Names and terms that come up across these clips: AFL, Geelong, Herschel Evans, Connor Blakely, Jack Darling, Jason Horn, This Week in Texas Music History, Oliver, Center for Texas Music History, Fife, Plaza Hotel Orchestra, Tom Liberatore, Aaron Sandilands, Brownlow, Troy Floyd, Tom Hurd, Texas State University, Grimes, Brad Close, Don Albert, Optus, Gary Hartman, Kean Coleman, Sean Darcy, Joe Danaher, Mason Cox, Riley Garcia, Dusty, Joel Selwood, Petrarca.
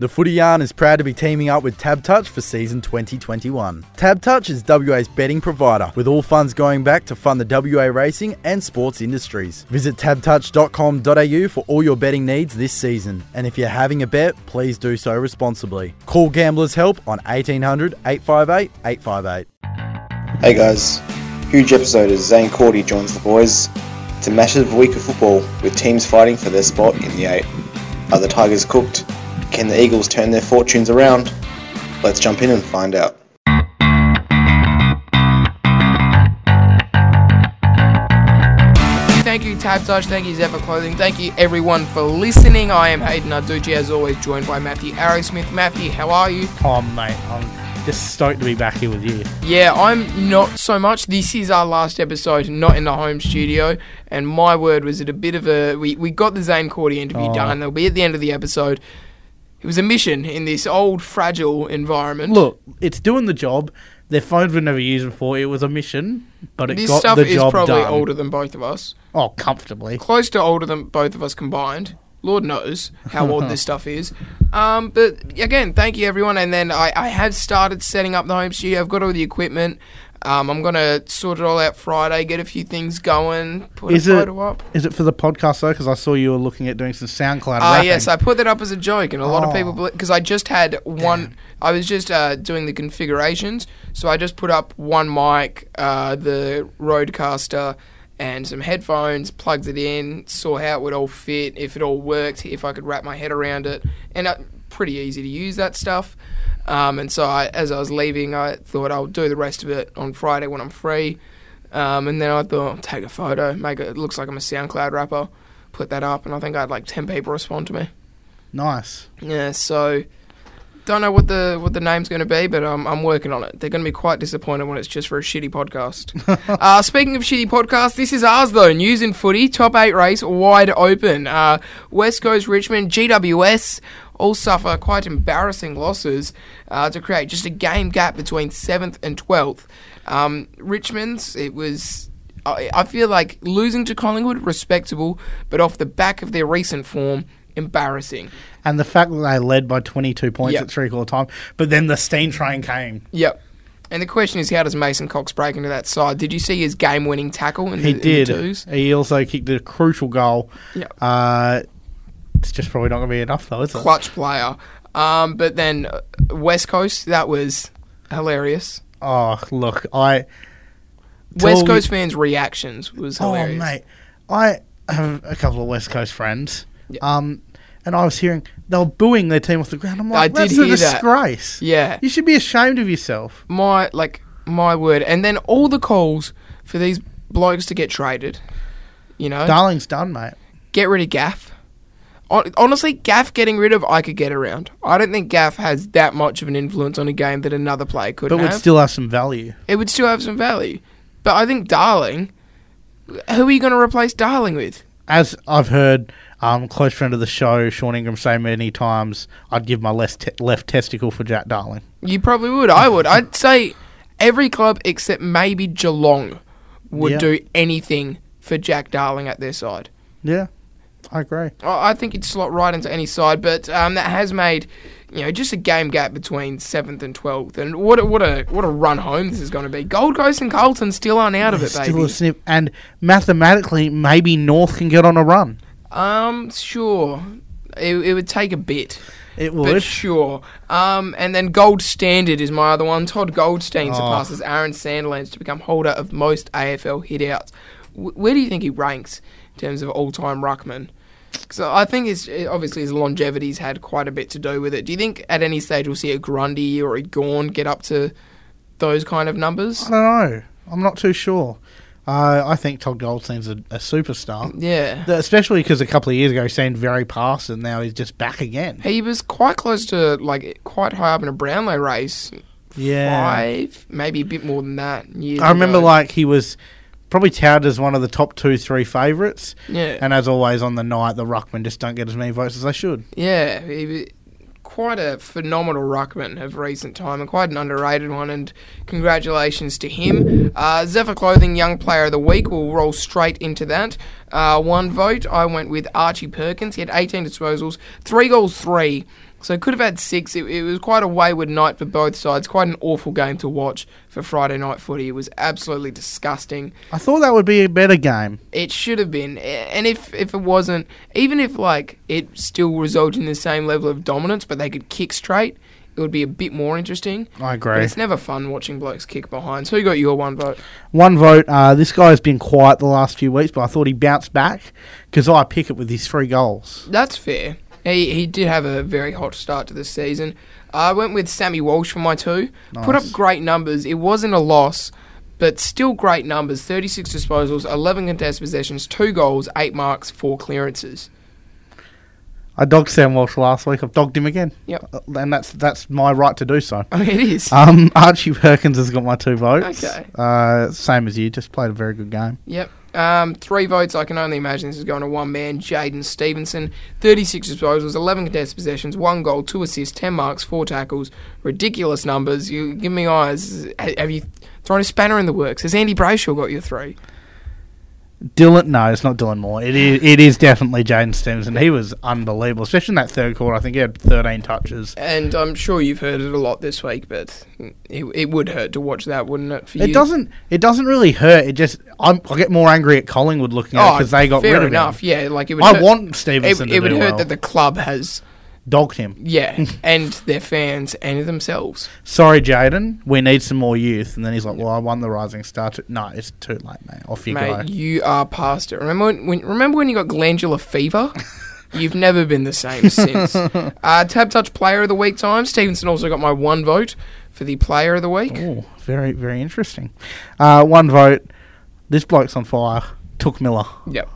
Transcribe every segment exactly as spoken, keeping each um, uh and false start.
The Footy Yarn is proud to be teaming up with Tab Touch for season twenty twenty-one. Tab Touch is W A's betting provider, with all funds going back to fund the W A racing and sports industries. Visit tab touch dot com dot a u for all your betting needs this season. And if you're having a bet, please do so responsibly. Call Gamblers Help on eighteen hundred, eight five eight, eight five eight. Hey guys, huge episode as Zane Cordy joins the boys. It's a massive week of football with teams fighting for their spot in the eight. Are the Tigers cooked? Can the Eagles turn their fortunes around? Let's jump in and find out. Thank you, Tab Touch. Thank you, Zephyr Clothing. Thank you, everyone, for listening. I am Aidan Arducci, as always, joined by Matthew Arrowsmith. Matthew, how are you? Oh, mate, I'm just stoked to be back here with you. Yeah, I'm not so much. This is our last episode, not in the home studio. And my word, was it a bit of a... We, we got the Zane Cordy interview oh. done. They'll be at the end of the episode. It was a mission in this old, fragile environment. Look, it's doing the job. Their phones were never used before. It was a mission, but it this got the job done. This stuff is probably done. Older than both of us. Oh, comfortably. Close to older than both of us combined. Lord knows how old this stuff is. Um, but, again, thank you, everyone. And then I, I have started setting up the home studio. I've got all the equipment. Um, I'm going to sort it all out Friday, get a few things going, put is a photo it, up. Is it for the podcast, though? Because I saw you were looking at doing some SoundCloud uh, rapping. Yes, I put that up as a joke, and a oh. lot of people... Because I just had one... Damn. I was just uh, doing the configurations, so I just put up one mic, uh, the Rodecaster, and some headphones, plugged it in, saw how it would all fit, if it all worked, if I could wrap my head around it. And uh, pretty easy to use, that stuff. Um, and so I, as I was leaving, I thought I'll do the rest of it on Friday when I'm free. Um, and then I thought, I'll take a photo, make it, it looks like I'm a SoundCloud rapper, put that up, and I think I had like ten people respond to me. Nice. Yeah, so don't know what the what the name's going to be, but um, I'm working on it. They're going to be quite disappointed when it's just for a shitty podcast. uh, speaking of shitty podcasts, this is ours, though. News in footy, top eight race, wide open. Uh, West Coast, Richmond, G W S... all suffer quite embarrassing losses uh, to create just a game gap between seventh and twelfth. Um, Richmond's, it was... I, I feel like losing to Collingwood, respectable, but off the back of their recent form, embarrassing. And the fact that they led by twenty-two points yep. at three-quarter time, but then the steam train came. Yep. And the question is, how does Mason Cox break into that side? Did you see his game-winning tackle in the, he did. in the twos? He also kicked a crucial goal. Yep. Uh, It's just probably not going to be enough, though, is it? Clutch player. Um, but then West Coast, that was hilarious. Oh, look, I... West Coast you, fans' reactions was hilarious. Oh, mate, I have a couple of West Coast friends, yep. um, and I was hearing they were booing their team off the ground. I'm like, I that's did hear a disgrace. That. Yeah. You should be ashamed of yourself. My, like, my word. And then all the calls for these blokes to get traded, you know. Darling's done, mate. Get rid of Gaff. Honestly, Gaff getting rid of, I could get around. I don't think Gaff has that much of an influence on a game that another player couldn't have. But would have. still have some value. It would still have some value. But I think Darling, who are you going to replace Darling with? As I've heard, um, close friend of the show, Sean Ingram, say many times, I'd give my left, te- left testicle for Jack Darling. You probably would. I would. I'd say every club except maybe Geelong would yeah. do anything for Jack Darling at their side. Yeah. I agree. I think he'd slot right into any side, but um, that has made, you know, just a game gap between seventh and twelfth. And what a, what a what a run home this is going to be. Gold Coast and Carlton still aren't out yeah, of it, still baby. Still a snip. And mathematically, maybe North can get on a run. Um, sure. It, it would take a bit. It would. But sure. Um, and then Gold Standard is my other one. Todd Goldstein oh. surpasses Aaron Sandilands to become holder of most A F L hitouts. W- where do you think he ranks in terms of all-time ruckman? So I think it's obviously his longevity's had quite a bit to do with it. Do you think at any stage we'll see a Grundy or a Gawn get up to those kind of numbers? I don't know. I'm not too sure. Uh, I think Todd Goldstein's a, a superstar. Yeah. Especially because a couple of years ago he seemed very past and now he's just back again. He was quite close to, like, quite high up in a Brownlow race. Yeah. Five, maybe a bit more than that. I remember, ago. like, he was... probably touted as one of the top two, three favourites. Yeah. And as always on the night, the ruckmen just don't get as many votes as they should. Yeah. He, quite a phenomenal ruckman of recent time and quite an underrated one. And congratulations to him. Uh, Zephyr Clothing Young Player of the Week. We'll roll straight into that. Uh, one vote, I went with Archie Perkins. He had eighteen disposals, three goals, three. So could have had six. It, it was quite a wayward night for both sides. Quite an awful game to watch for Friday night footy. It was absolutely disgusting. I thought that would be a better game. It should have been. And if, if it wasn't, even if like it still resulted in the same level of dominance, but they could kick straight, it would be a bit more interesting. I agree. But it's never fun watching blokes kick behind. So who got your one vote? One vote. Uh, this guy's been quiet the last few weeks, but I thought he bounced back because I pick it with his three goals. That's fair. He he did have a very hot start to the season. I went with Sammy Walsh for my two. Nice. Put up great numbers. It wasn't a loss, but still great numbers. thirty-six disposals, eleven contested possessions, two goals, eight marks, four clearances. I dogged Sam Walsh last week. I've dogged him again. Yep. And that's that's my right to do so. I mean, it is. Um, Archie Perkins has got my two votes. Okay. Uh, same as you. Just played a very good game. Yep. Um, three votes. I can only imagine this is going to one man, Jayden Stephenson. thirty-six disposals, eleven contested possessions, one goal, two assists, ten marks, four tackles. Ridiculous numbers. You give me eyes. Have you thrown a spanner in the works? Has Andy Brayshaw got your three? Dylan, no, it's not Dylan Moore. It is, it is definitely Jayden Stephenson. He was unbelievable, especially in that third quarter. I think he had thirteen touches. And I'm sure you've heard it a lot this week, but it, it would hurt to watch that, wouldn't it? For it you? doesn't. It doesn't really hurt. It just I'm, I get more angry at Collingwood looking at because oh, they got fair rid of enough. Him. Yeah, like it would. I hurt, want Stephenson. It, to it would do hurt well. That the club has dogged him. Yeah, and their fans and themselves. Sorry, Jayden, we need some more youth. And then he's like, well, I won the Rising Star. T-. No, it's too late, mate. Off you mate, go. Mate, you are past it. Remember when, when, remember when you got glandular fever? You've never been the same since. Uh, Tab Touch Player of the Week time. Stephenson also got my one vote for the Player of the Week. Oh, very, very interesting. Uh, one vote. This bloke's on fire. Touk Miller. Yep.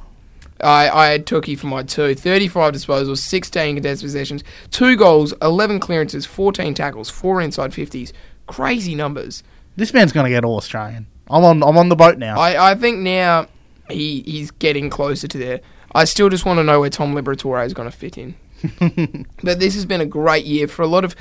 I, I had Tookie for my two. thirty-five disposals, sixteen contested possessions, two goals, eleven clearances, fourteen tackles, four inside fifties. Crazy numbers. This man's going to get all Australian. I'm on I'm on the boat now. I, I think now he he's getting closer to there. I still just want to know where Tom Liberatore is going to fit in. But this has been a great year for a lot of,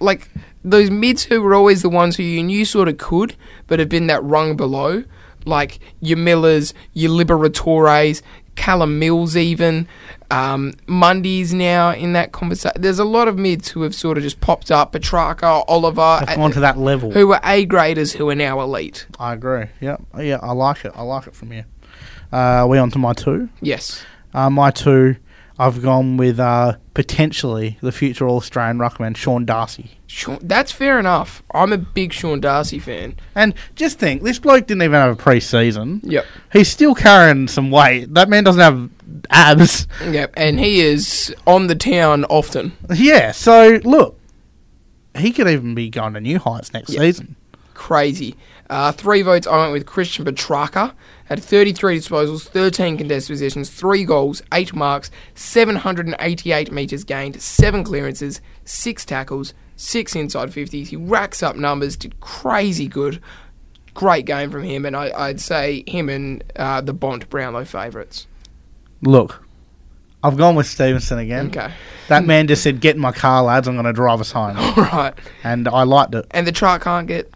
like, those mids who were always the ones who you knew sort of could, but have been that rung below. Like your Millers, your Liberatores, Callum Mills even, um, Mundy's now in that conversation. There's a lot of mids who have sort of just popped up, Petrarca, Oliver. They've gone to that level. Who were A-graders who are now elite. I agree. Yeah, yeah, I like it. I like it from here. Uh, are we on to my two? Yes. Uh, my two, I've gone with uh, potentially the future All-Australian ruckman, Sean Darcy. Sean, that's fair enough. I'm a big Sean Darcy fan. And just think, this bloke didn't even have a pre-season. Yep. He's still carrying some weight. That man doesn't have abs. Yep, and he is on the town often. Yeah, so look, he could even be going to new heights next yep. season. Crazy. Uh, three votes, I went with Christian Petrarca. Had thirty-three disposals, thirteen contested possessions, three goals, eight marks, seven hundred eighty-eight metres gained, seven clearances, six tackles, six inside fifties. He racks up numbers, did crazy good. Great game from him, and I, I'd say him and uh, the Bont Brownlow favourites. Look, I've gone with Stephenson again. Okay. That man just said, get in my car, lads, I'm going to drive us home. All right. And I liked it. And the truck can't get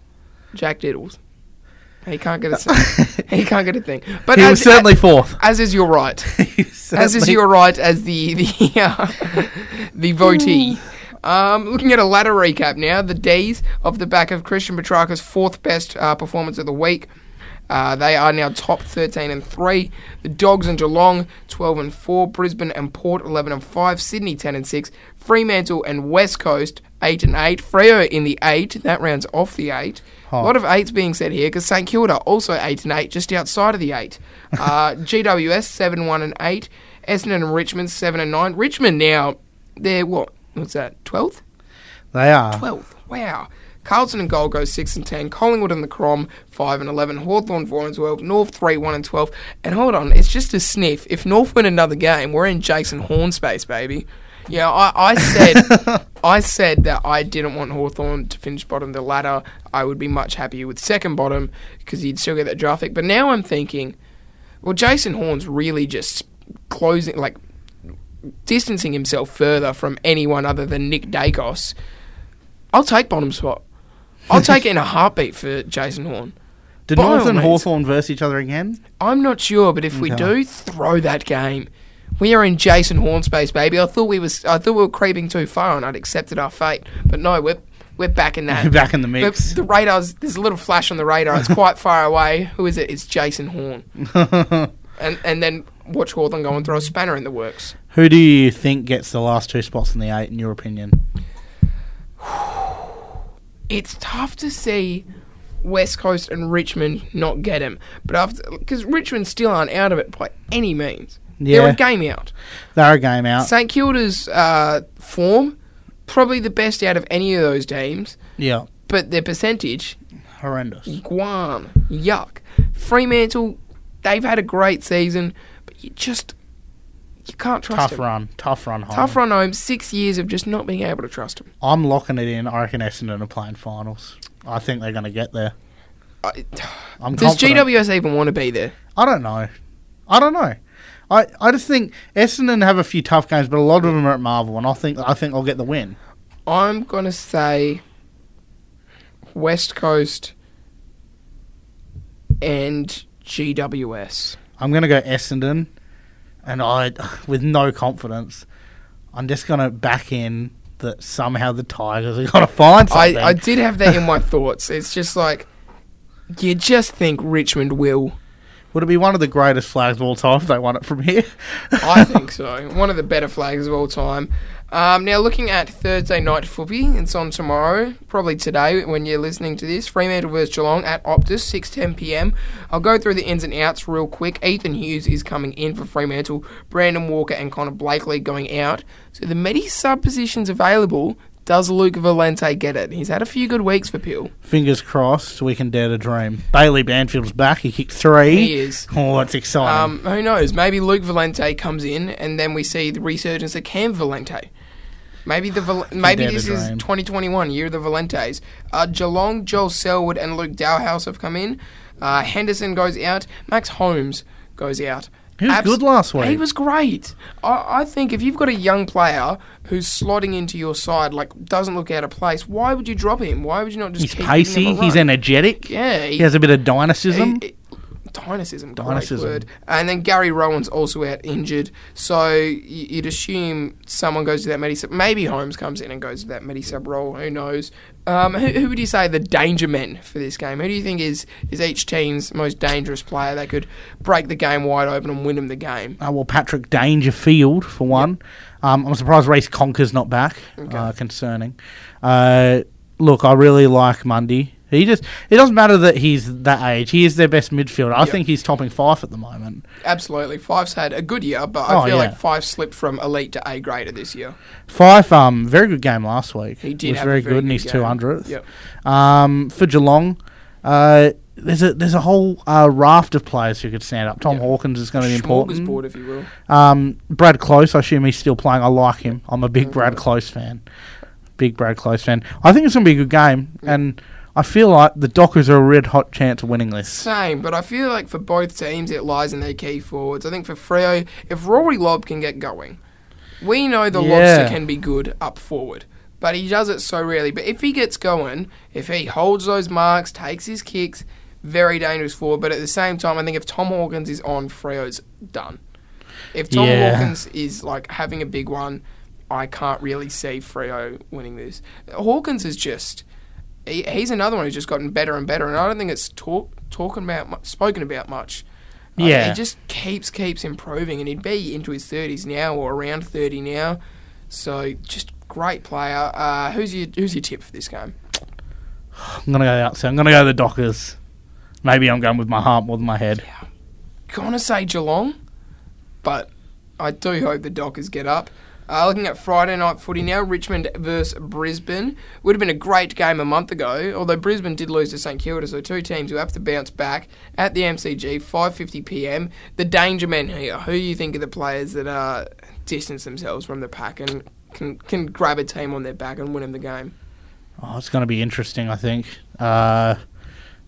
Jack Diddles. He can't get a thing. He can't get a thing. But he as, was certainly as, fourth. As is your right. As is your right as the, the, uh, the votee. Um, looking at a ladder recap now, the D's off the back of Christian Petrarca's fourth best uh, performance of the week. Uh, they are now top thirteen and three. The Dogs and Geelong twelve and four. Brisbane and Port eleven and five. Sydney ten and six. Fremantle and West Coast eight and eight. Freo in the eight. That rounds off the eight. Oh. A lot of eights being said here because St Kilda also eight and eight, just outside of the eight. Uh, G W S seven one and eight. Essendon and Richmond seven and nine. Richmond now, they're what? What's that? twelfth? They are. twelfth. Wow. Carlton and Gold Coast six and ten, Collingwood and the Crom five and eleven, Hawthorn four and twelve, North three one and twelve. And hold on, it's just a sniff. If North win another game, we're in Jason Horn space, baby. Yeah, I, I said I said that I didn't want Hawthorn to finish bottom of the ladder. I would be much happier with second bottom because you'd still get that draft pick. But now I'm thinking, well, Jason Horn's really just closing, like distancing himself further from anyone other than Nick Dacos. I'll take bottom spot. I'll take it in a heartbeat for Jason Horn. Did North and Hawthorn verse each other again? I'm not sure, but if okay. we do, throw that game. We are in Jason Horn space, baby. I thought we was I thought we were creeping too far and I'd accepted our fate. But no, we're we're back in that. Back in the mix. We're, the radar's there's a little flash on the radar. It's quite far away. Who is it? It's Jason Horn. and and then watch Hawthorn go and throw a spanner in the works. Who do you think gets the last two spots in the eight, in your opinion? It's tough to see West Coast and Richmond not get him, but after because Richmond still aren't out of it by any means. Yeah. They're a game out. They're a game out. St Kilda's uh, form, probably the best out of any of those teams. Yeah. But their percentage, horrendous. Gawn, yuck. Fremantle, they've had a great season, but you just you can't trust tough him. Tough run. Tough run home. Tough run home. Six years of just not being able to trust him. I'm locking it in. I reckon Essendon are playing finals. I think they're going to get there. I, I'm does confident. G W S even want to be there? I don't know. I don't know. I, I just think Essendon have a few tough games, but a lot of them are at Marvel, and I think I think I'll get the win. I'm going to say West Coast and G W S. I'm going to go Essendon. And I, with no confidence, I'm just going to back in that somehow the Tigers are going to find something. I, I did have that in my thoughts. It's just like, you just think Richmond will. Would it be one of the greatest flags of all time if they won it from here? I think so. One of the better flags of all time. Um, now, looking at Thursday night footy, it's on tomorrow, probably today when you're listening to this. Fremantle versus Geelong at Optus, six ten p.m. I'll go through the ins and outs real quick. Ethan Hughes is coming in for Fremantle. Brandon Walker and Connor Blakely going out. So the many sub positions available. Does Luke Valente get it? He's had a few good weeks for Peel. Fingers crossed, we can dare to dream. Bailey Banfield's back. He kicked three. He is. Oh, that's exciting. Um, who knows? Maybe Luke Valente comes in, and then we see the resurgence of Cam Valente. Maybe the Val- maybe this is twenty twenty-one, year of the Valentes. Uh, Geelong, Joel Selwood, and Luke Dowhouse have come in. Uh, Henderson goes out. Max Holmes goes out. He was Abs- good last week. He was great. I-, I think if you've got a young player who's slotting into your side, like doesn't look out of place, why would you drop him? Why would you not just he's keep pacey, him? He's pacey. He's energetic. Yeah. He, he has a bit of dynamism. He, he, dynamism. Dynamism. Great word. And then Gary Rowan's also out injured. So you'd assume someone goes to that medi-sub. Maybe Holmes comes in and goes to that medi-sub role. Who knows? Um, who, who would you say the danger men for this game? Who do you think is, is each team's most dangerous player that could break the game wide open and win them the game? Uh, well, Patrick Dangerfield, for one. Yep. Um, I'm surprised Reece Conker's not back. Okay. Uh, concerning. Uh, look, I really like Mundy. He just It doesn't matter that he's that age. He is their best midfielder. I yep. think he's topping Fife at the moment. Absolutely. Fife's had a good year, but I oh, feel yeah. like Fife slipped from elite to A-grader this year. Fife, um, very good game last week. He did he was have very, a very good, good in his game. two hundredth. Yep. Um, for Geelong, uh, there's a there's a whole uh, raft of players who could stand up. Tom yep. Hawkins is going to be important. Smorgasbord, if you will. Um, Brad Close, I assume he's still playing. I like him. I'm a big mm-hmm. Brad Close fan. Big Brad Close fan. I think it's going to be a good game, yep. and I feel like the Dockers are a red-hot chance of winning this. Same, but I feel like for both teams it lies in their key forwards. I think for Freo, if Rory Lobb can get going, we know the yeah. Lobster can be good up forward, but he does it so rarely. But if he gets going, if he holds those marks, takes his kicks, very dangerous forward. But at the same time, I think if Tom Hawkins is on, Freo's done. If Tom yeah. Hawkins is like having a big one, I can't really see Freo winning this. Hawkins is just... He, he's another one who's just gotten better and better, and I don't think it's talk, talking about spoken about much. Like, yeah, he just keeps keeps improving, and he'd be into his thirties now or around thirty now. So just great player. Uh, who's your who's your tip for this game? I'm gonna go out. So I'm gonna go the Dockers. Maybe I'm going with my heart more than my head. Yeah. Gonna say Geelong, but I do hope the Dockers get up. Uh, looking at Friday night footy now, Richmond versus Brisbane. Would have been a great game a month ago, although Brisbane did lose to St Kilda, so two teams who have to bounce back at the M C G, five fifty p.m. The danger men here. Who do you think are the players that uh, distance themselves from the pack and can, can grab a team on their back and win them the game? Oh, it's going to be interesting, I think. Uh,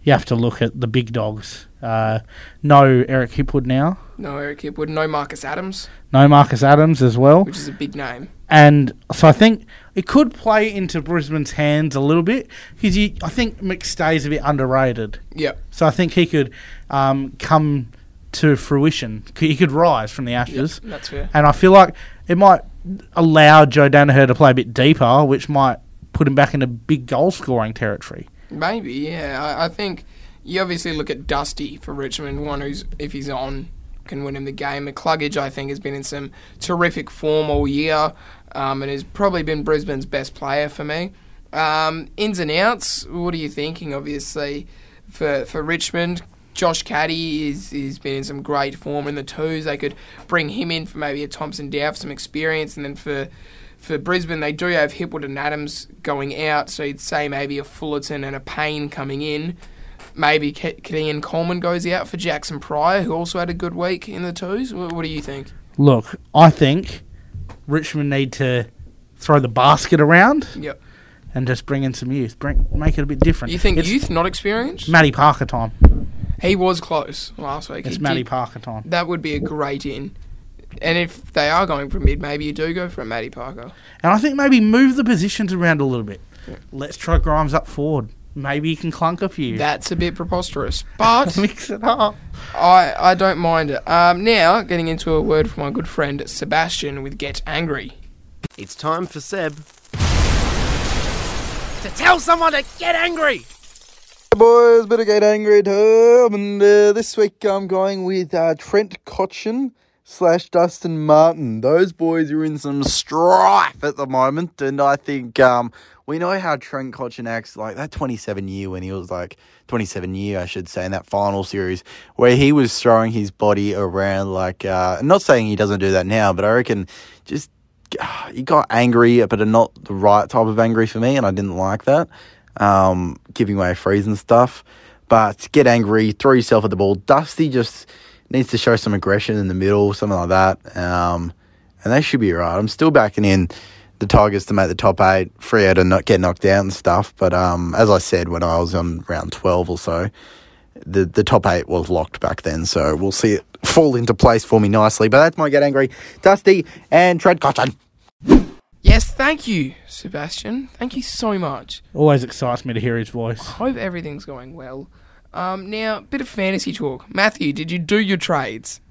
you have to look at the big dogs. Uh, no Eric Hipwood now. No Eric Hipwood. No Marcus Adams. No Marcus Adams as well. Which is a big name. And so I think it could play into Brisbane's hands a little bit because I think McStay's a bit underrated. Yeah. So I think he could um, come to fruition. He could rise from the ashes. Yep, that's fair. And I feel like it might allow Joe Danaher to play a bit deeper, which might put him back into big goal-scoring territory. Maybe, yeah. I, I think you obviously look at Dusty for Richmond, one who's, if he's on, can win him the game. McCluggage, I think, has been in some terrific form all year um, and has probably been Brisbane's best player for me. Um, ins and outs, what are you thinking, obviously, for for Richmond? Josh Caddy is is been in some great form in the twos. They could bring him in for maybe a Thompson Dow for some experience. And then for for Brisbane, they do have Hipwood and Adams going out. So you'd say maybe a Fullerton and a Payne coming in. Maybe Kean Coleman goes out for Jackson Pryor, who also had a good week in the twos. What, what do you think? Look, I think Richmond need to throw the basket around. Yep. And just bring in some youth. Bring, make it a bit different. You think it's youth, not experience? Matty Parker time. He was close last week. It's Matty Parker time. That would be a great in. And if they are going for mid, maybe you do go for a Matty Parker. And I think maybe move the positions around a little bit. Yeah. Let's try Grimes up forward. Maybe he can clunk a few. That's a bit preposterous. But mix it up. I, I don't mind it. Um, now, getting into a word from my good friend Sebastian with Get Angry. It's time for Seb to tell someone to get angry. Boys, better get angry at home. And uh, this week I'm going with uh, Trent Cotchin slash Dustin Martin. Those boys are in some strife at the moment, and I think um, we know how Trent Cotchin acts. Like that twenty-seven year when he was like twenty-seven year, I should say, in that final series where he was throwing his body around. Like, uh, I'm not saying he doesn't do that now, but I reckon just uh, he got angry, but not the right type of angry for me, and I didn't like that. Um, giving away frees and stuff, but get angry, throw yourself at the ball. Dusty just needs to show some aggression in the middle, something like that, um, and they should be right. I'm still backing in the Tigers to make the top eight, Freo to not get knocked out and stuff, but um, as I said when I was on round twelve or so, the, the top eight was locked back then, so we'll see it fall into place for me nicely, but that's my get angry, Dusty and Trent Cotchin. Yes, thank you, Sebastian. Thank you so much. Always excites me to hear his voice. I hope everything's going well. Um, now, bit of fantasy talk. Matthew, did you do your trades?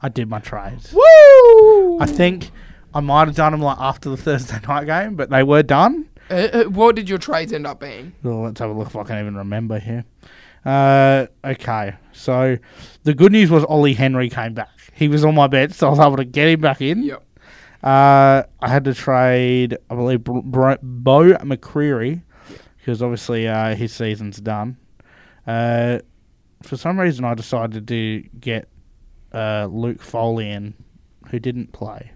I did my trades. Woo! I think I might have done them like after the Thursday night game, but they were done. Uh, uh, what did your trades end up being? Well, let's have a look if I can even remember here. Uh, okay, so the good news was Ollie Henry came back. He was on my bench, so I was able to get him back in. Yep. Uh, I had to trade, I believe, Bo McCreary, because obviously uh, his season's done. Uh, for some reason, I decided to get uh, Luke Foley in, who didn't play.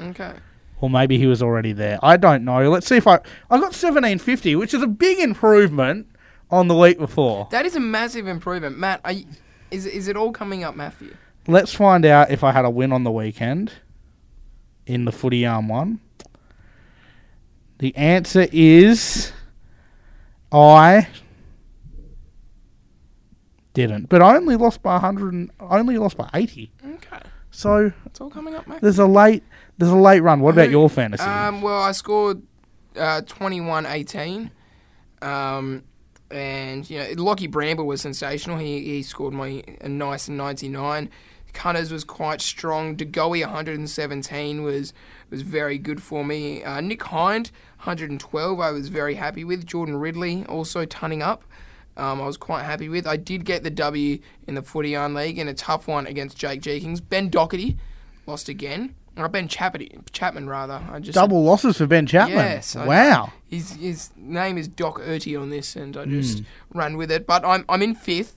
Okay. Or maybe he was already there. I don't know. Let's see if I... I got seventeen fifty, which is a big improvement on the week before. That is a massive improvement. Matt, are you, is is it all coming up, Matthew? Let's find out if I had a win on the weekend. In the footy arm one. The answer is I didn't. But I only lost by one hundred and I only lost by eighty. Okay. So it's all coming up, mate. There's a late there's a late run. What about your fantasy? Um well I scored uh twenty-one eighteen. Um and you know, Lockie Bramble was sensational. He he scored my a nice ninety-nine. Cutters was quite strong. DeGoey, one hundred seventeen, was was very good for me. Uh, Nick Hind, one hundred twelve, I was very happy with. Jordan Ridley, also tunning up, um, I was quite happy with. I did get the W in the Footy Yarn League in a tough one against Jake Jenkins. Ben Doherty lost again. Or Ben Chapman, Chapman rather. I just Double losses for Ben Chapman. Yes. I, wow. His, his name is Doc Erty on this, and I just mm. ran with it. But I'm I'm in fifth.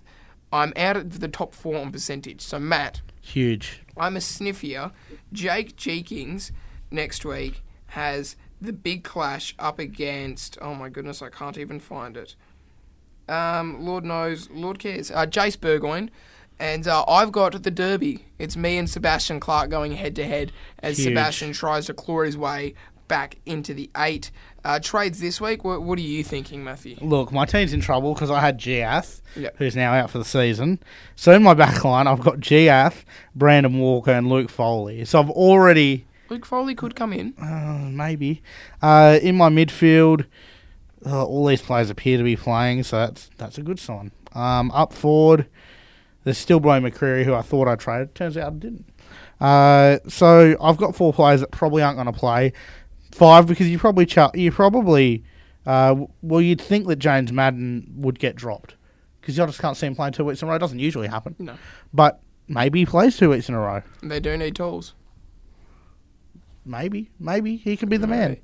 I'm out of the top four on percentage. So, Matt. Huge. I'm a sniffier. Jake Jenkins next week has the big clash up against... Oh, my goodness, I can't even find it. Um, Lord knows, Lord cares. Uh, Jace Burgoyne. And uh, I've got the derby. It's me and Sebastian Clark going head-to-head as Huge. Sebastian tries to claw his way back into the eight. Uh, trades this week, what, what are you thinking, Matthew? Look, my team's in trouble because I had Giath, yep. who's now out for the season. So in my back line, I've got Giath, Brandon Walker, and Luke Foley. So I've already... Luke Foley could come in. Uh, maybe. Uh, in my midfield, uh, all these players appear to be playing, so that's that's a good sign. Um, up forward, There's still Blaine McCreary, who I thought I traded. Turns out I didn't. Uh, so I've got four players that probably aren't going to play. Five, because you probably... Ch- you probably uh, well, you'd think that James Madden would get dropped, because you just can't see him playing two weeks in a row. It doesn't usually happen. No. But maybe he plays two weeks in a row. They do need tools. Maybe. Maybe he can be the man.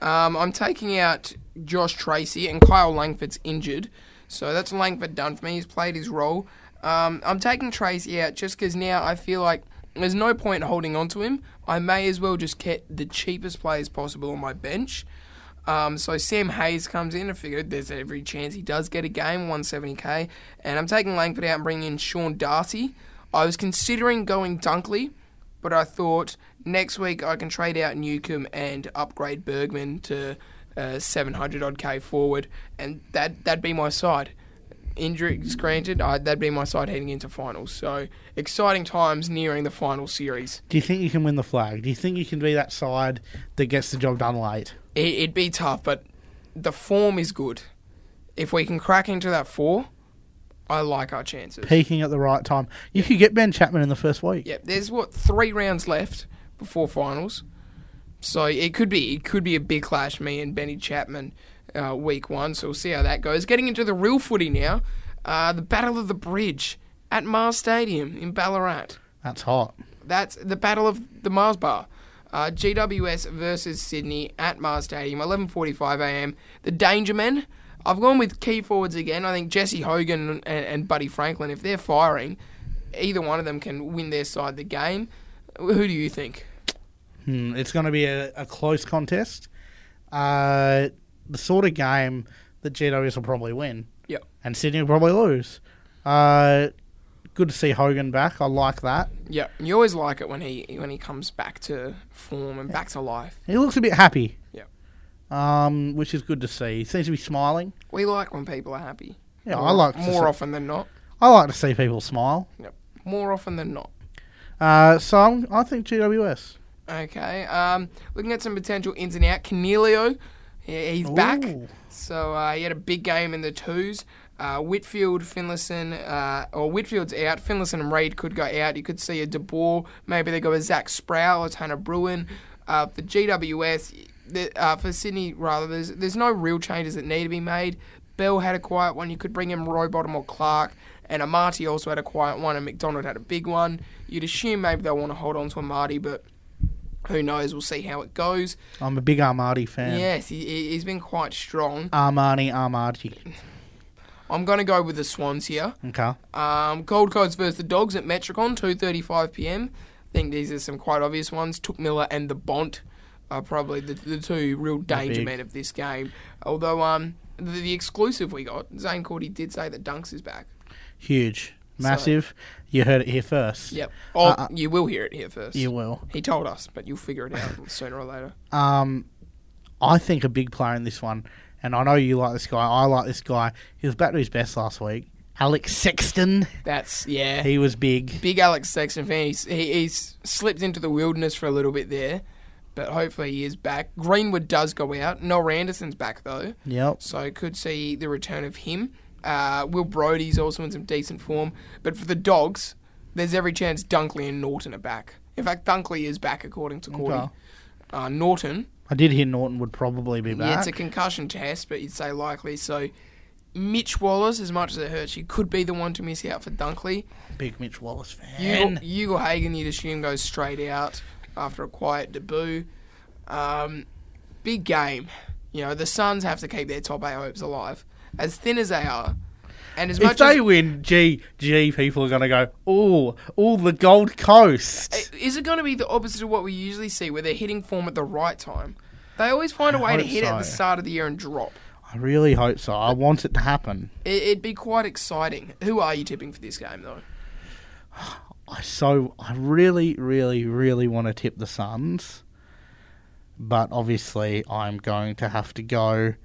Um, I'm taking out Josh Tracy, and Kyle Langford's injured. So that's Langford done for me. He's played his role. Um, I'm taking Tracy out just because now I feel like there's no point holding on to him. I may as well just get the cheapest players possible on my bench. Um, so Sam Hayes comes in. I figured there's every chance he does get a game, one seventy k. And I'm taking Langford out and bringing in Sean Darcy. I was considering going Dunkley, but I thought next week I can trade out Newcomb and upgrade Bergman to uh, seven hundred odd k forward, and that, that'd be my side. Injuries granted, I, that'd be my side heading into finals. So, exciting times nearing the final series. Do you think you can win the flag? Do you think you can be that side that gets the job done late? It, it'd be tough, but the form is good. If we can crack into that four, I like our chances. Peaking at the right time. You could get Ben Chapman in the first week. Yeah, there's, what, three rounds left before finals. So, it could be it could be a big clash, me and Benny Chapman. Uh, week one, so we'll see how that goes. Getting into the real footy now, uh, the Battle of the Bridge at Mars Stadium in Ballarat. That's hot. That's the Battle of the Mars Bar. Uh, G W S versus Sydney at Mars Stadium, eleven forty-five a m. The Danger Men. I've gone with key forwards again. I think Jesse Hogan and, and Buddy Franklin, if they're firing, either one of them can win their side the game. Who do you think? Hmm, it's going to be a, a close contest. Uh... The sort of game that G W S will probably win. Yep. And Sydney will probably lose. Uh, good to see Hogan back. I like that. Yeah. You always like it when he when he comes back to form and yeah. back to life. He looks a bit happy. Yeah. Um, which is good to see. He seems to be smiling. We like when people are happy. Yeah, more, I like to more see, often than not. I like to see people smile. Yep. More often than not. Uh, so I'm, I think G W S. Okay. Um, looking at some potential ins and out. Canelio. Yeah, he's Ooh. back. So uh, he had a big game in the twos. Uh, Whitfield, Finlayson, uh, or Whitfield's out. Finlayson and Reid could go out. You could see a De Boer. Maybe they go a Zach Sproul or Tanner Bruin. Uh, for G W S, the, uh, for Sydney, rather, there's, there's no real changes that need to be made. Bell had a quiet one. You could bring in Rowbottom or Clark. And Amati also had a quiet one, and McDonald had a big one. You'd assume maybe they'll want to hold on to Amati, but... who knows? We'll see how it goes. I'm a big Armati fan. Yes, he, he's been quite strong. Armani, Armati. I'm going to go with the Swans here. Okay. Um, Gold Coast versus the Dogs at Metricon, two thirty-five p m. I think these are some quite obvious ones. Touk Miller and the Bont are probably the, the two real danger men of this game. Although um, the, the exclusive we got, Zane Cordy did say that Dunks is back. Huge. Massive. So, you heard it here first. Yep. Or uh, you will hear it here first. You will. He told us, but you'll figure it out sooner or later. Um, I think a big player in this one, and I know you like this guy, I like this guy. He was back to his best last week. Alex Sexton. That's, yeah. He was big. Big Alex Sexton fan. He's, he, he's slipped into the wilderness for a little bit there, but hopefully he is back. Greenwood does go out. Noel Anderson's back, though. Yep. So could see the return of him. Uh, Will Brodie's also in some decent form. But for the Dogs, there's every chance Dunkley and Norton are back. In fact, Dunkley is back, according to Cordy. Okay. Uh, Norton. I did hear Norton would probably be back. Yeah, it's a concussion test, but you'd say likely. So Mitch Wallace, as much as it hurts, he could be the one to miss out for Dunkley. Big Mitch Wallace fan. Hugo Hagen, you'd assume, goes straight out after a quiet debut. Um, big game. You know, the Suns have to keep their top eight hopes alive. As thin as they are, and as if much they as, win, gee, gee, people are going to go, oh, oh, the Gold Coast. Is it going to be the opposite of what we usually see, where they're hitting form at the right time? They always find I a way to hit so. at the start of the year and drop. I really hope so. I want it to happen. It'd be quite exciting. Who are you tipping for this game, though? I so I really, really, really want to tip the Suns, but obviously I'm going to have to go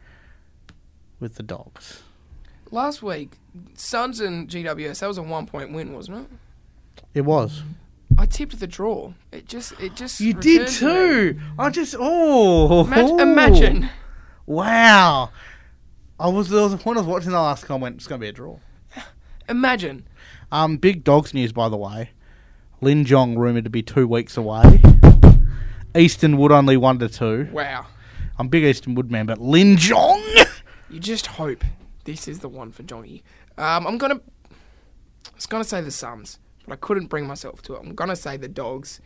with the Dogs. Last week, Suns and G W S, that was a one-point win, wasn't it? It was. I tipped the draw. It just... it just. You did too! To I just... Oh! Imagine, imagine. Wow. I was, there was a point I was watching the last comment, it's going to be a draw. Imagine. Um, big dogs news, by the way. Lin Jong rumoured to be two weeks away. Easton Wood only one to two. Wow. I'm big Easton Wood man, but Lin Jong. You just hope this is the one for Jongy. Um, I'm gonna. I was gonna say the Suns, but I couldn't bring myself to it. I'm gonna say the Dogs.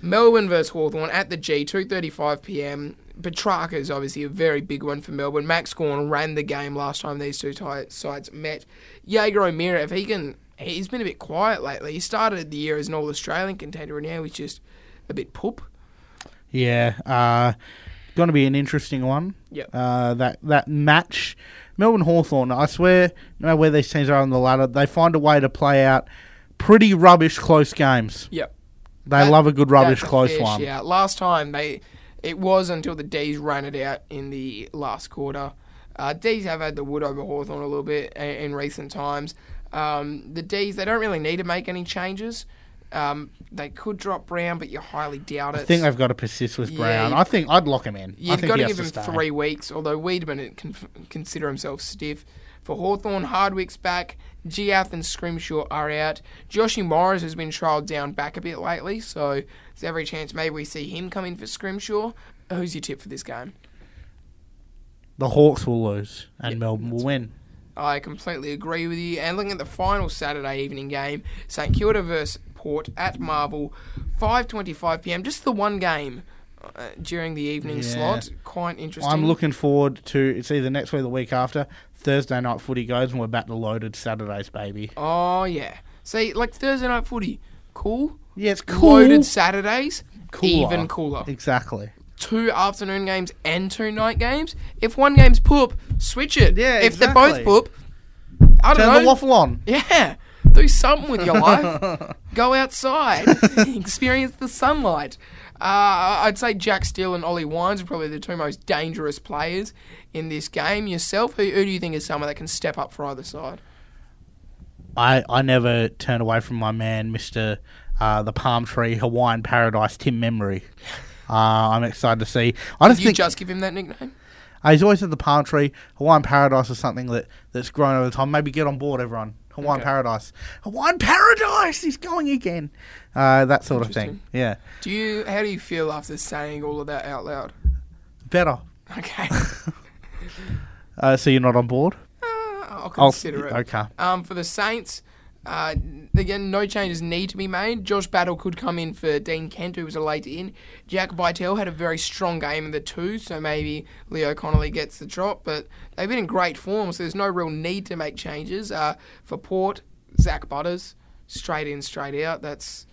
Melbourne versus Hawthorn at the G, two thirty-five p m. Petrarca is obviously a very big one for Melbourne. Max Gawn ran the game last time these two sides met. Jaeger O'Meara, if he can, he's been a bit quiet lately. He started the year as an All-Australian contender, and now he's just a bit poop. Yeah, uh, going to be an interesting one. Yeah, uh, that that match, Melbourne Hawthorn. I swear, no matter where these teams are on the ladder, they find a way to play out pretty rubbish close games. Yep. They that, love a good rubbish close one. Yeah, last time they, it was until the D's ran it out in the last quarter. Uh, D's have had the wood over Hawthorn a little bit in, in recent times. Um, the D's, they don't really need to make any changes. Um, they could drop Brown, but you highly doubt it. I think they've got to persist with Brown. Yeah, I think I'd lock him in. You've I think got to give him to three weeks, although Wiedemann can consider himself stiff. For Hawthorn, Hardwick's back. Giath and Scrimshaw are out. Joshie Morris has been trialled down back a bit lately, so there's every chance maybe we see him come in for Scrimshaw. Who's your tip for this game? The Hawks will lose, and yep, Melbourne will win. I completely agree with you. And looking at the final Saturday evening game, St Kilda versus Port at Marvel, five twenty-five p m, just the one game Uh, during the evening yeah. slot. Quite interesting. I'm looking forward to, it's either next week or the week after. Thursday night footy goes and we're back to loaded Saturdays, baby. Oh, yeah. See, like Thursday night footy, cool. Yeah, it's cool. Loaded Saturdays, cooler. Even cooler. Exactly. Two afternoon games and two night games. If one game's poop, switch it. Yeah, if exactly. They're both poop, I don't Turn know. Turn the waffle on. Yeah. Do something with your life. Go outside. Experience the sunlight. Uh, I'd say Jack Steele and Ollie Wines are probably the two most dangerous players in this game. Yourself, who, who do you think is someone that can step up for either side? I, I never turn away from my man, Mister Uh, the Palm Tree Hawaiian Paradise, Tim Memory. Uh, I'm excited to see. I just Did you think, just give him that nickname? Uh, he's always at the Palm Tree. Hawaiian Paradise is something that, that's grown over time. Maybe get on board, everyone. Hawaiian okay. Paradise. Hawaiian Paradise! He's going again. Uh, that sort of thing. Yeah. Do you? How do you feel after saying all of that out loud? Better. Okay. uh, so you're not on board? Uh, I'll consider I'll, it. Okay. Um, for the Saints, uh, again, no changes need to be made. Josh Battle could come in for Dean Kent, who was a late in. Jack Vitale had a very strong game in the two, so maybe Leo Connolly gets the drop, but they've been in great form, so there's no real need to make changes. Uh, for Port, Zach Butters, straight in, straight out. That's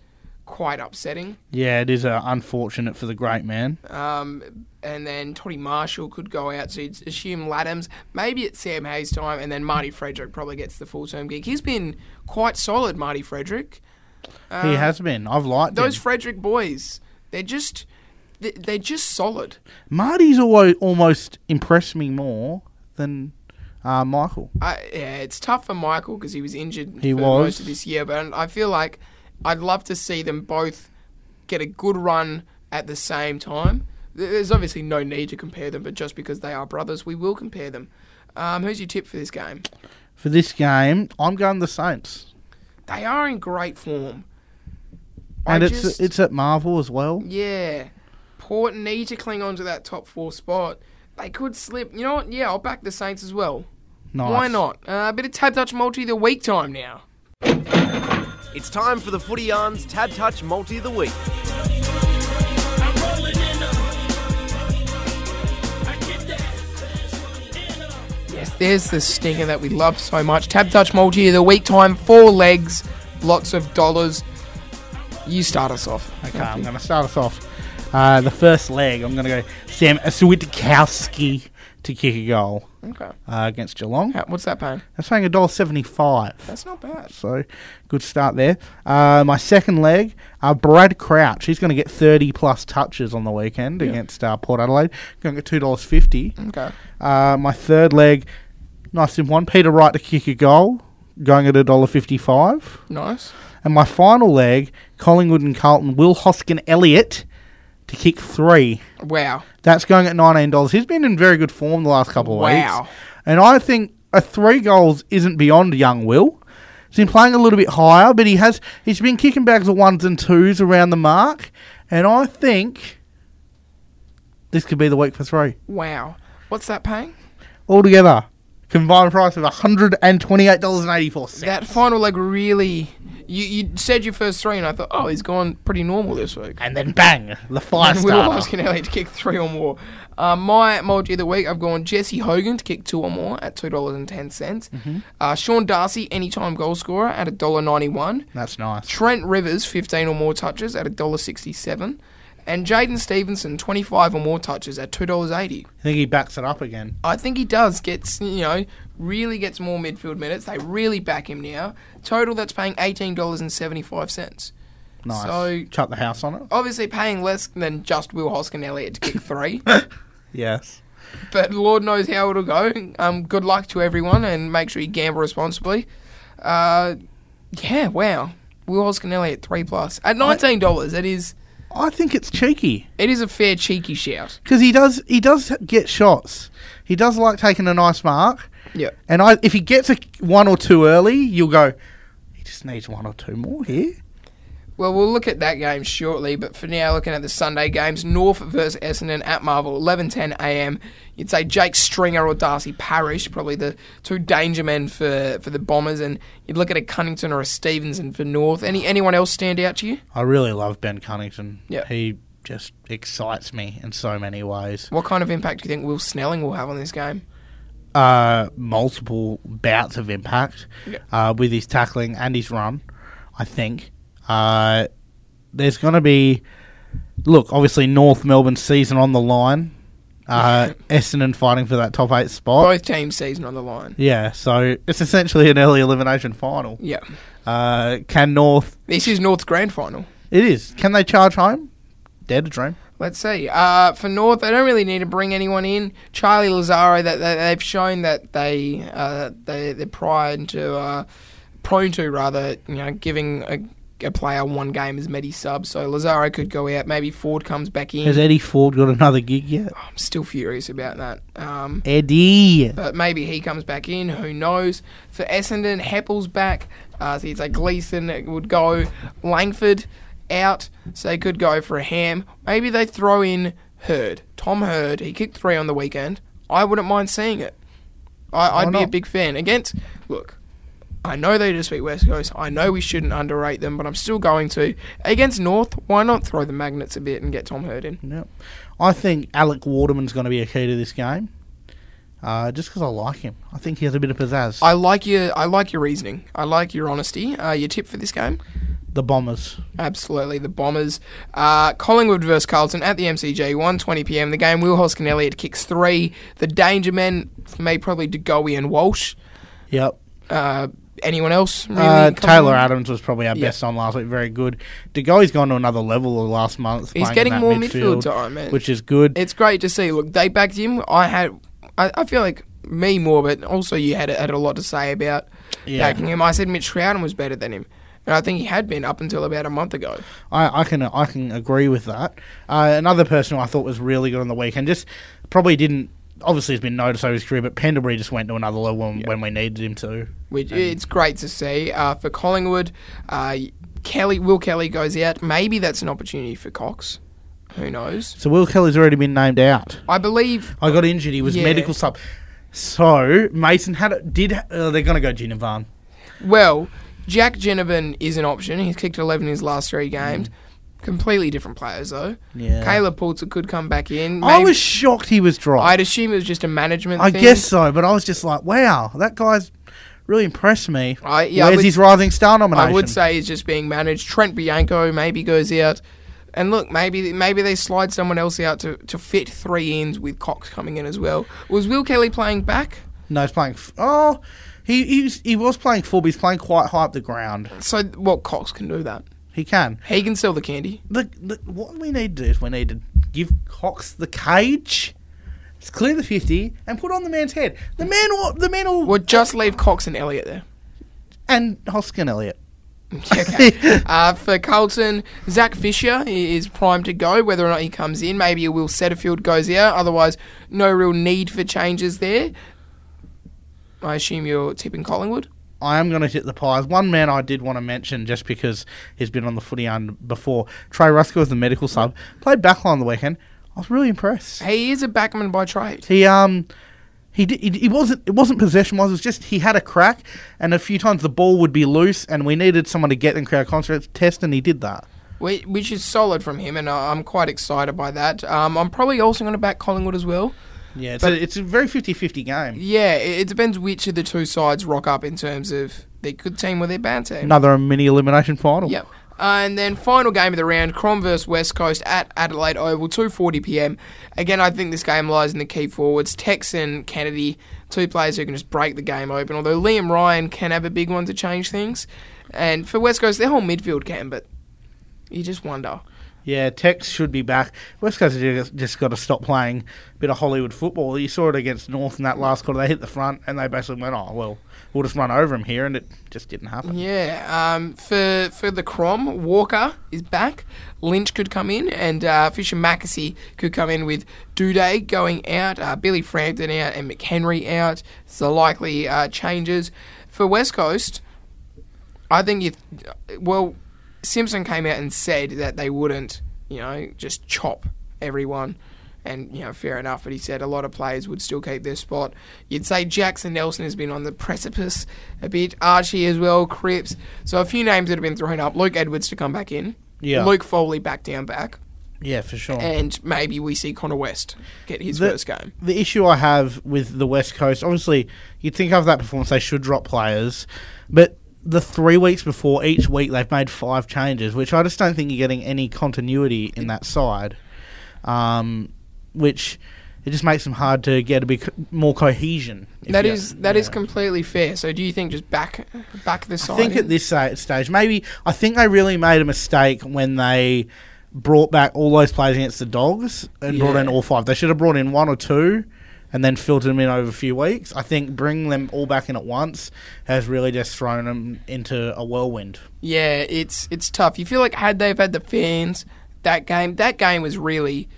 quite upsetting. Yeah, it is uh, unfortunate for the great man. Um, and then Toddy Marshall could go out, so you'd assume Laddams. Maybe it's Sam Hayes' time, and then Marty Frederick probably gets the full-term gig. He's been quite solid, Marty Frederick. Um, he has been. I've liked those him. Frederick boys. They're just, they're just solid. Marty's always almost impressed me more than uh, Michael. Uh, yeah, it's tough for Michael because he was injured he for was. most of this year, but I feel like I'd love to see them both get a good run at the same time. There's obviously no need to compare them, but just because they are brothers, we will compare them. Um, who's your tip for this game? For this game, I'm going the Saints. They are in great form. And I it's just, it's at Marvel as well. Yeah. Port need to cling on to that top four spot. They could slip. You know what? Yeah, I'll back the Saints as well. Nice. Why not? Uh, a bit of Tab Touch Multi the week time now. It's time for the Footy Yarns Tab Touch Multi of the Week. Yes, there's the stinger that we love so much. Tab Touch Multi of the Week time, four legs, lots of dollars. You start us off. Okay, I'm going to start us off. Uh, the first leg, I'm going to go Sam Switkowski to kick a goal. Okay. Uh, against Geelong. How, what's that paying? That's paying one dollar seventy-five. That's not bad. So, good start there. Uh, my second leg, uh, Brad Crouch. He's going to get thirty plus touches on the weekend yeah. against uh, Port Adelaide. Going to get two dollars fifty. Okay. Uh, my third leg, nice simple one, Peter Wright to kick a goal. Going at one dollar fifty-five. Nice. And my final leg, Collingwood and Carlton, Will Hoskin-Elliott to kick three. Wow. That's going at nineteen dollars. He's been in very good form the last couple of wow. weeks. Wow. And I think a three goals isn't beyond young Will. He's been playing a little bit higher, but he has, he's been kicking bags of ones and twos around the mark, and I think this could be the week for three. Wow. What's that paying? Altogether, combined price of one hundred twenty-eight dollars and eighty-four cents. That final leg really... You, you said your first three, and I thought, oh, he's gone pretty normal this week. And then bang, the fire starter. We were asking Ellie to kick three or more. Uh, my multi of the week, I've gone Jesse Hogan to kick two or more at two dollars and ten cents. Mm-hmm. Uh, Sean Darcy, anytime goal scorer at one dollar ninety-one. That's nice. Trent Rivers, fifteen or more touches at one dollar sixty-seven. And Jayden Stephenson, twenty-five or more touches at two dollars eighty. You think he backs it up again? I think he does. Gets, you know, really gets more midfield minutes. They really back him now. Total, that's paying eighteen dollars and seventy-five cents. Nice. So, chuck the house on it. Obviously paying less than just Will Hoskin Elliott to kick three. Yes. But Lord knows how it'll go. Um, good luck to everyone, and make sure you gamble responsibly. Uh, yeah, wow. Will Hoskin Elliott, three plus. At nineteen dollars, I- that is... I think it's cheeky. It is a fair cheeky shout. Because he does he does get shots. He does like taking a nice mark. Yeah. And I, if he gets a one or two early, you'll go, he just needs one or two more here. Well, we'll look at that game shortly, but for now, looking at the Sunday games, North versus Essendon at Marvel, eleven ten a.m. You'd say Jake Stringer or Darcy Parish, probably the two danger men for, for the Bombers, and you'd look at a Cunnington or a Stevenson for North. Any Anyone else stand out to you? I really love Ben Cunnington. Yep. He just excites me in so many ways. What kind of impact do you think Will Snelling will have on this game? Uh, multiple bouts of impact yep. uh, with his tackling and his run, I think. Uh, there's going to be, look, obviously North Melbourne's season on the line. Uh, Essendon fighting for that top eight spot. Both teams' season on the line. Yeah, so it's essentially an early elimination final. Yeah. Uh, can North... This is North's grand final. It is. Can they charge home? Dare to dream. Let's see. Uh, for North, they don't really need to bring anyone in. Charlie Lazaro, that they, they've shown that they, uh, they, they're prior to, uh, prone to, rather, you know, giving... a. a player one game as Medi sub, so Lazaro could go out. Maybe Ford comes back in. Has Eddie Ford got another gig yet? Oh, I'm still furious about that. Um, Eddie. But maybe he comes back in. Who knows? For Essendon, Heppel's back. Uh, so it's like Gleeson would go. Langford out, so they could go for a Ham. Maybe they throw in Hurd. Tom Hurd. He kicked three on the weekend. I wouldn't mind seeing it. I, I'd Why be not? a big fan. Against, look, I know they just beat West Coast. I know we shouldn't underrate them, but I'm still going to. Against North, why not throw the magnets a bit and get Tom Hurd in? Yep. I think Alec Waterman's going to be a key to this game, uh, just because I like him. I think he has a bit of pizzazz. I like your, I like your reasoning. I like your honesty. Uh, your tip for this game? The Bombers. Absolutely, the Bombers. Uh, Collingwood versus Carlton at the M C G, one twenty p.m. The game, Will Hoskin-Elliott kicks three. The danger men, for me, probably De Goey and Walsh. Yep. Uh... Anyone else? Really uh, Taylor Adams was probably our yeah. best on last week. Very good. De Goey's gone to another level the last month. He's getting more midfield, midfield time, man. Which is good. It's great to see. Look, they backed him. I had, I, I feel like me more, but also you had, had a lot to say about yeah. backing him. I said Mitch Troughton was better than him, and I think he had been up until about a month ago. I, I can I can agree with that. Uh, another person who I thought was really good on the weekend, just probably didn't. Obviously, it's been noticed over his career, but Pendlebury just went to another level when, yep. when we needed him to. Which and it's great to see. Uh, for Collingwood, uh, Kelly Will Kelly goes out. Maybe that's an opportunity for Cox. Who knows? So Will Kelly's already been named out. I believe. I got injured. He was yeah. medical sub. So Mason had it. Did uh, they're going to go Ginnivan? Well, Jack Ginnivan is an option. He's kicked eleven in his last three games. Mm. Completely different players, though. Yeah. Caleb Poulter could come back in. Maybe. I was shocked he was dropped. I'd assume it was just a management I thing. I guess so, but I was just like, wow, that guy's really impressed me. I, yeah, Where's I would, his rising star nomination? I would say he's just being managed. Trent Bianco maybe goes out. And look, maybe maybe they slide someone else out to, to fit three ins with Cox coming in as well. Was Will Kelly playing back? No, he's playing... F- oh, he, he, was, he was playing full, but he's playing quite high up the ground. So, well, Cox can do that. He can. He can sell the candy. The, the, what we need to do is we need to give Cox the cage, clear the fifty, and put on the man's head. The man will... The man will we'll just leave Cox and Elliott there. And Hoskin-Elliott. Okay. uh, for Carlton, Zach Fisher is primed to go, whether or not he comes in. Maybe Will Setterfield goes out. Otherwise, no real need for changes there. I assume you're tipping Collingwood? I am going to hit the Pies. One man I did want to mention just because he's been on the footy before. Trey Ruska was the medical sub. Played backline on the weekend. I was really impressed. He is a backman by trade. He um, he did, he, he wasn't it wasn't possession wise. It was just he had a crack, and a few times the ball would be loose, and we needed someone to get in crowd concept test, and he did that. We, which is solid from him, and I'm quite excited by that. Um, I'm probably also going to back Collingwood as well. Yeah, it's, but, a, it's a very fifty-fifty game. Yeah, it, it depends which of the two sides rock up in terms of their good team or their bad team. Another mini elimination final. Yep. Uh, and then final game of the round, Crom versus West Coast at Adelaide Oval, two forty p m. Again, I think this game lies in the key forwards. Tex and Kennedy, two players who can just break the game open, although Liam Ryan can have a big one to change things. And for West Coast, their whole midfield can, but you just wonder. Yeah, Tex should be back. West Coast have just got to stop playing a bit of Hollywood football. You saw it against North in that last quarter. They hit the front and they basically went, oh, well, we'll just run over him here, and it just didn't happen. Yeah, um, for for the Crom, Walker is back. Lynch could come in, and uh, Fisher Mackesy could come in with Duday going out, uh, Billy Frampton out, and McHenry out. So likely uh, changes. For West Coast, I think if, well, Simpson came out and said that they wouldn't, you know, just chop everyone. And, you know, fair enough, but he said a lot of players would still keep their spot. You'd say Jackson Nelson has been on the precipice a bit. Archie as well, Cripps. So a few names that have been thrown up. Luke Edwards to come back in. Yeah. Luke Foley back down back. Yeah, for sure. And maybe we see Connor West get his the, first game. The issue I have with the West Coast, obviously, you'd think after that performance they should drop players, but the three weeks before each week they've made five changes, which I just don't think you're getting any continuity in that side. Um... Which it just makes them hard to get a bit co- more cohesion. That is that yeah. is completely fair. So do you think just back back the side? I think in? at this uh, stage, maybe I think they really made a mistake when they brought back all those players against the Dogs and yeah. brought in all five. They should have brought in one or two and then filtered them in over a few weeks. I think bringing them all back in at once has really just thrown them into a whirlwind. Yeah, it's it's tough. You feel like had they've had the fans that game, that game was really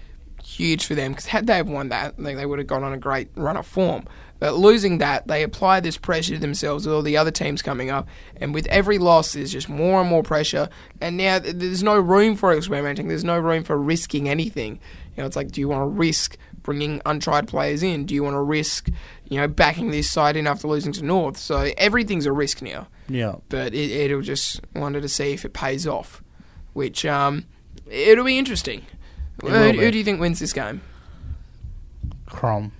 huge for them, because had they have won that, I think they would have gone on a great run of form. But losing that, they apply this pressure to themselves with all the other teams coming up, and with every loss there's just more and more pressure, and now there's no room for experimenting, there's no room for risking anything. You know, it's like, do you want to risk bringing untried players in? Do you want to risk, you know, backing this side in after losing to North? So everything's a risk now. Yeah. But it, it'll just wanted to see if it pays off, which um, it'll be interesting. Who, who do you think wins this game? Crom.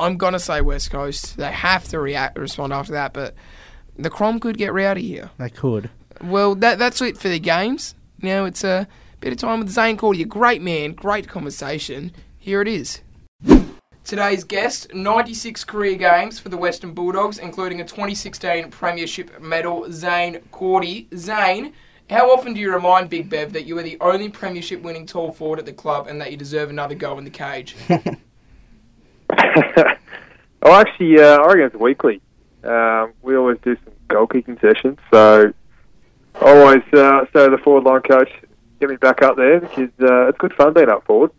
I'm going to say West Coast. They have to react, respond after that, but the Crom could get rowdy here. They could. Well, that that's it for the games. Now it's a bit of time with Zane Cordy. A great man, great conversation. Here it is. Today's guest, ninety-six career games for the Western Bulldogs, including a twenty sixteen Premiership medal, Zane Cordy. Zane, how often do you remind Big Bev that you were the only premiership winning tall forward at the club and that you deserve another go in the cage? Oh, actually, uh, I reckon it's weekly. Um, we always do some goal-kicking sessions, so always uh, say to the forward line coach, get me back up there, which is uh, it's good fun being up forward.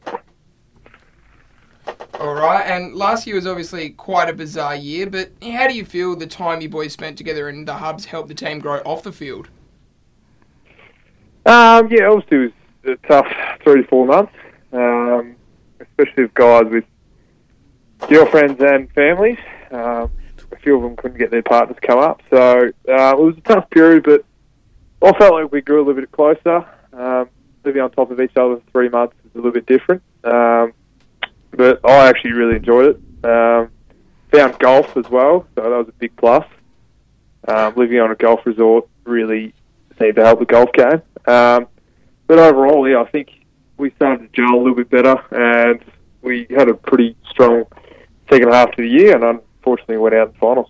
All right, and last year was obviously quite a bizarre year, but how do you feel the time you boys spent together in the hubs helped the team grow off the field? Um, yeah, obviously it was a tough three to four months, um, especially with guys with girlfriends and families. Um, a few of them couldn't get their partners come up, so uh, it was a tough period, but I felt like we grew a little bit closer. Um, living on top of each other for three months is a little bit different, um, but I actually really enjoyed it. Um, found golf as well, so that was a big plus. Um, living on a golf resort really seemed to help the golf game. Um, but overall, yeah, I think we started to gel a little bit better, and we had a pretty strong second half of the year, and unfortunately went out in the finals.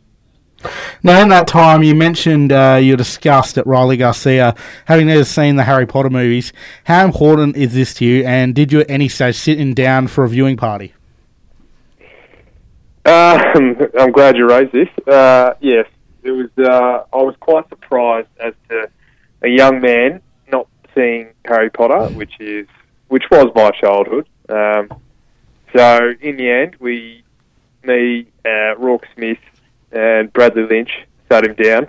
Now, in that time, you mentioned uh, you're disgusted at Riley Garcia. Having never seen the Harry Potter movies, how important is this to you, and did you at any stage sit in down for a viewing party? Um, I'm glad you raised this. Uh, yes, it was. Uh, I was quite surprised as to a young man not seeing Harry Potter, which is which was my childhood. Um, so in the end, we, me, uh, Rourke Smith, and Bradley Lynch, so shut him down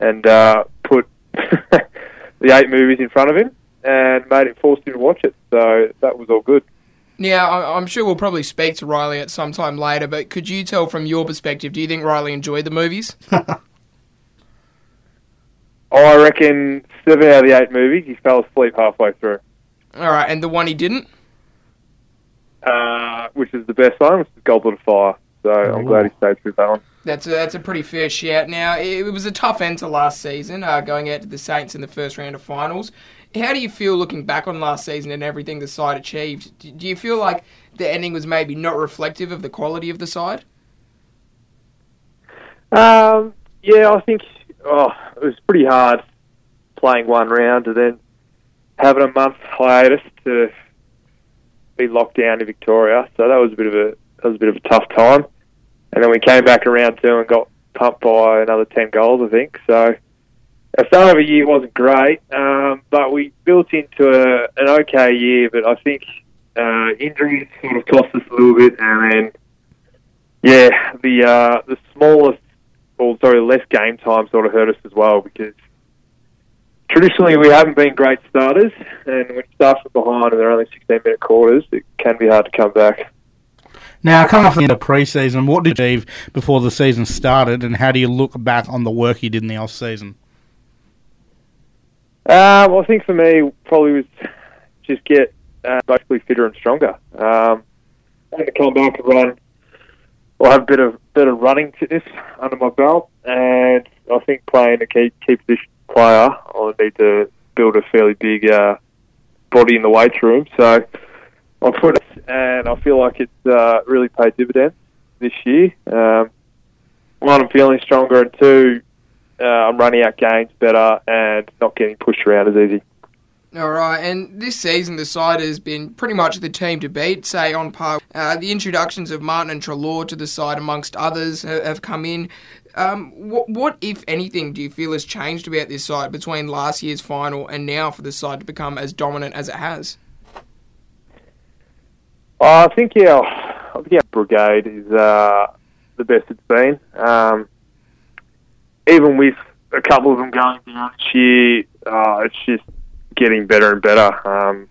and uh, put the eight movies in front of him and made it forced him to watch it. So that was all good. Yeah, I'm sure we'll probably speak to Riley at some time later, but could you tell from your perspective, do you think Riley enjoyed the movies? I reckon seven out of the eight movies, he fell asleep halfway through. All right, and the one he didn't? Uh, which is the best one, which is Goblet of Fire. So oh, I'm glad he stayed through that one. That's a, that's a pretty fair shout. Now, it, it was a tough end to last season, uh, going out to the Saints in the first round of finals. How do you feel looking back on last season and everything the side achieved? Do you feel like the ending was maybe not reflective of the quality of the side? Um, yeah, I think oh, it was pretty hard playing one round and then having a month hiatus to be locked down in Victoria. So that was a bit of a that was a bit of a tough time. And then we came back to round two and got pumped by another ten goals, I think. So the start of a year wasn't great, um, but we built into a, an okay year. But I think uh, injuries sort of cost us a little bit, and then yeah, the uh, the smallest, or sorry, less game time sort of hurt us as well, because traditionally we haven't been great starters, and when you start from behind and they're only sixteen minute quarters, it can be hard to come back. Now, coming off the end of pre-season, what did you achieve before the season started, and how do you look back on the work you did in the off-season? Uh, well, I think for me, probably was just get uh, basically fitter and stronger. Um, I had to come back and run, or have a bit of bit of running fitness under my belt, and I think playing a key, key position player, I need to build a fairly big uh, body in the weights room. So I put it, and I feel like it's uh, really paid dividends this year. Um, one, I'm feeling stronger, and two, Uh, I'm running out games better and not getting pushed around as easy. All right, and this season the side has been pretty much the team to beat, say on par. Uh, the introductions of Martin and Treloar to the side, amongst others, have come in. Um, what, what, if anything, do you feel has changed about this side between last year's final and now for the side to become as dominant as it has? I think, yeah, I think our brigade is uh, the best it's been. Um, Even with a couple of them going down this year, uh, it's just getting better and better. Um,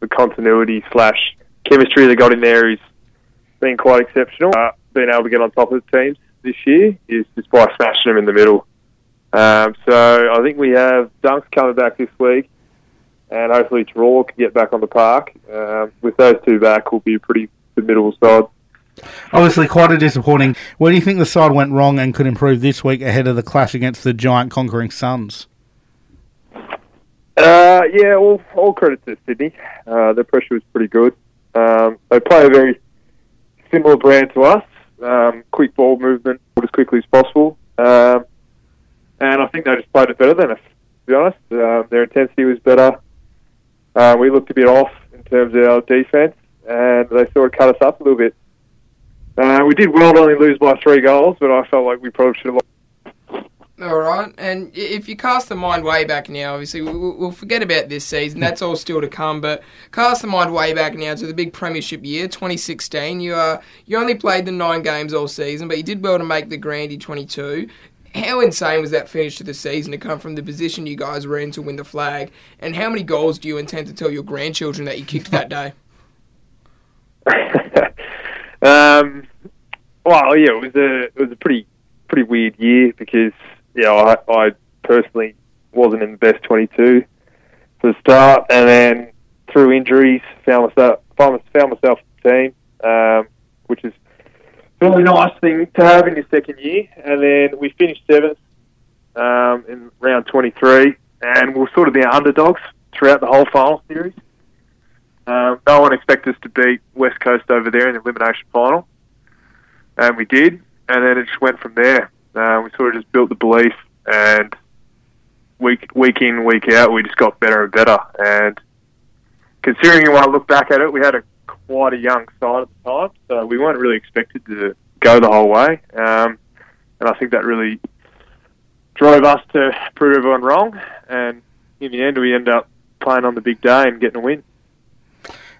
the continuity slash chemistry they got in there has been quite exceptional. Uh, being able to get on top of the teams this year is just by smashing them in the middle. Um, so I think we have Dunks coming back this week, and hopefully Treloar can get back on the park. Uh, with those two back, we'll be a pretty formidable side. Obviously quite a disappointing. Where do you think the side went wrong and could improve this week ahead of the clash against the giant conquering Suns? Uh, yeah, all, all credit to Sydney. Uh, their pressure was pretty good. Um, they play a very similar brand to us. Um, quick ball movement as quickly as possible. Um, and I think they just played it better than us, to be honest. Um, their intensity was better. Uh, we looked a bit off in terms of our defence, and they sort of cut us up a little bit. Uh, we did well to only lose by three goals, but I felt like we probably should have lost. All right, and if you cast the mind way back now, obviously we'll forget about this season, that's all still to come, but cast the mind way back now to the big premiership year, twenty sixteen. You uh, you only played the nine games all season, but you did well to make the Grandy twenty-two. How insane was that finish to the season to come from the position you guys were in to win the flag, and how many goals do you intend to tell your grandchildren that you kicked that day? Um, well, yeah, it was a it was a pretty pretty weird year because you know, I, I personally wasn't in the best twenty-two for the start, and then through injuries found myself found myself in the team, um, which is a really nice thing to have in your second year. And then we finished seventh um, in round twenty-three, and we were sort of the underdogs throughout the whole final series. Um, no one expected us to beat West Coast over there in the elimination final, and we did, and then it just went from there. Uh, we sort of just built the belief, and week week in, week out, we just got better and better. And considering when I look back at it, we had a quite a young side at the time, so we weren't really expected to go the whole way, um, and I think that really drove us to prove everyone wrong, and in the end we ended up playing on the big day and getting a win.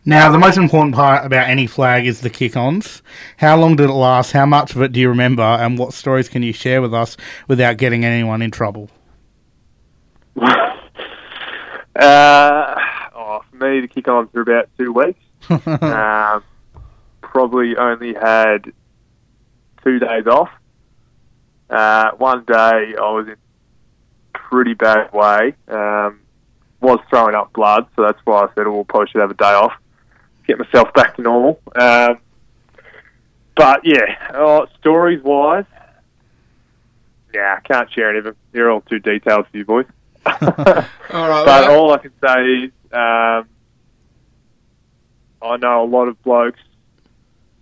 Now, the most important part about any flag is the kick-ons. How long did it last? How much of it do you remember? And what stories can you share with us without getting anyone in trouble? uh, oh, for me, the kick-ons were about two weeks. um, probably only had two days off. Uh, one day, I was in a pretty bad way. Um, was throwing up blood, so that's why I said, oh, I probably should have a day off. Get myself back to normal. Um, but, yeah, oh, stories-wise, yeah, I can't share any of them. They're all too detailed for you, boys. all right, but right. all I can say is um, I know a lot of blokes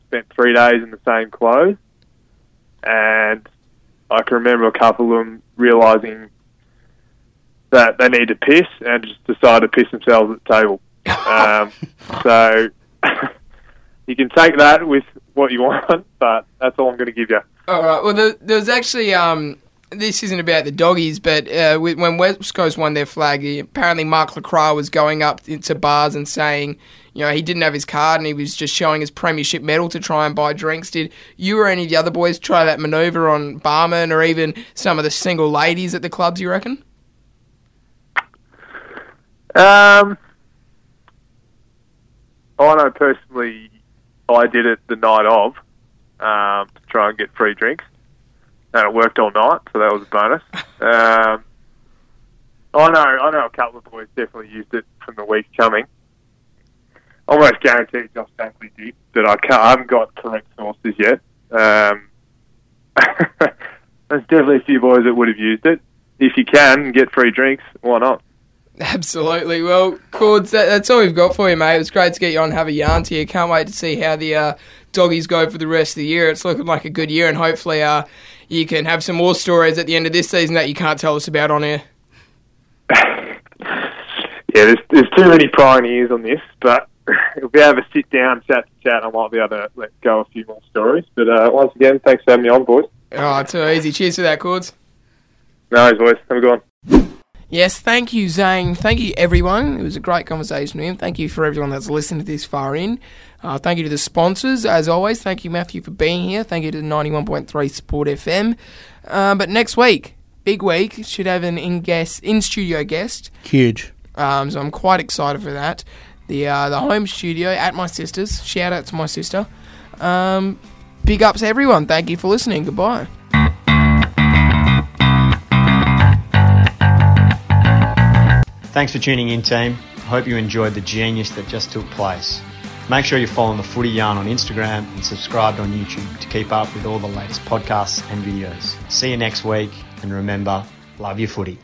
spent three days in the same clothes, and I can remember a couple of them realising that they need to piss and just decide to piss themselves at the table. Um, so you can take that with what you want, but that's all I'm going to give you. All right. Well, there, there was actually, um, this isn't about the doggies, but uh, when West Coast won their flag, apparently Mark Lacroix was going up into bars and saying, you know, he didn't have his card and he was just showing his premiership medal to try and buy drinks. Did you or any of the other boys try that manoeuvre on barmen or even some of the single ladies at the clubs, you reckon? Um, I know personally I did it the night of um, to try and get free drinks, and it worked all night, so that was a bonus. um, I know I know a couple of boys definitely used it from the week coming. I almost guarantee Josh Dunkley did, but I, can't, I haven't got correct sources yet. Um, there's definitely a few boys that would have used it. If you can get free drinks, why not? Absolutely. Well, Cords, that, that's all we've got for you, mate. It was great to get you on and have a yarn to you. Can't wait to see how the uh, doggies go for the rest of the year. It's looking like a good year, and hopefully uh, you can have some more stories at the end of this season that you can't tell us about on air. yeah, there's, there's too many prying ears on this, but if we have a sit-down, chat-to-chat, I might be able to let go a few more stories. But uh, once again, thanks for having me on, boys. Oh, too easy. Cheers for that, Cords. No worries, boys. Have a good one. Yes, thank you, Zane. Thank you, everyone. It was a great conversation with him. Thank you for everyone that's listened to this far in. Uh, thank you to the sponsors, as always. Thank you, Matthew, for being here. Thank you to ninety-one point three Sport F M. Uh, but next week, big week, should have an in-guest, in-studio guest. Huge. Um, so I'm quite excited for that. The uh, the home studio at my sister's. Shout out to my sister. Um, big ups, everyone. Thank you for listening. Goodbye. Thanks for tuning in, team. I hope you enjoyed the genius that just took place. Make sure you're following The Footy Yarn on Instagram and subscribed on YouTube to keep up with all the latest podcasts and videos. See you next week, and remember, love your footy.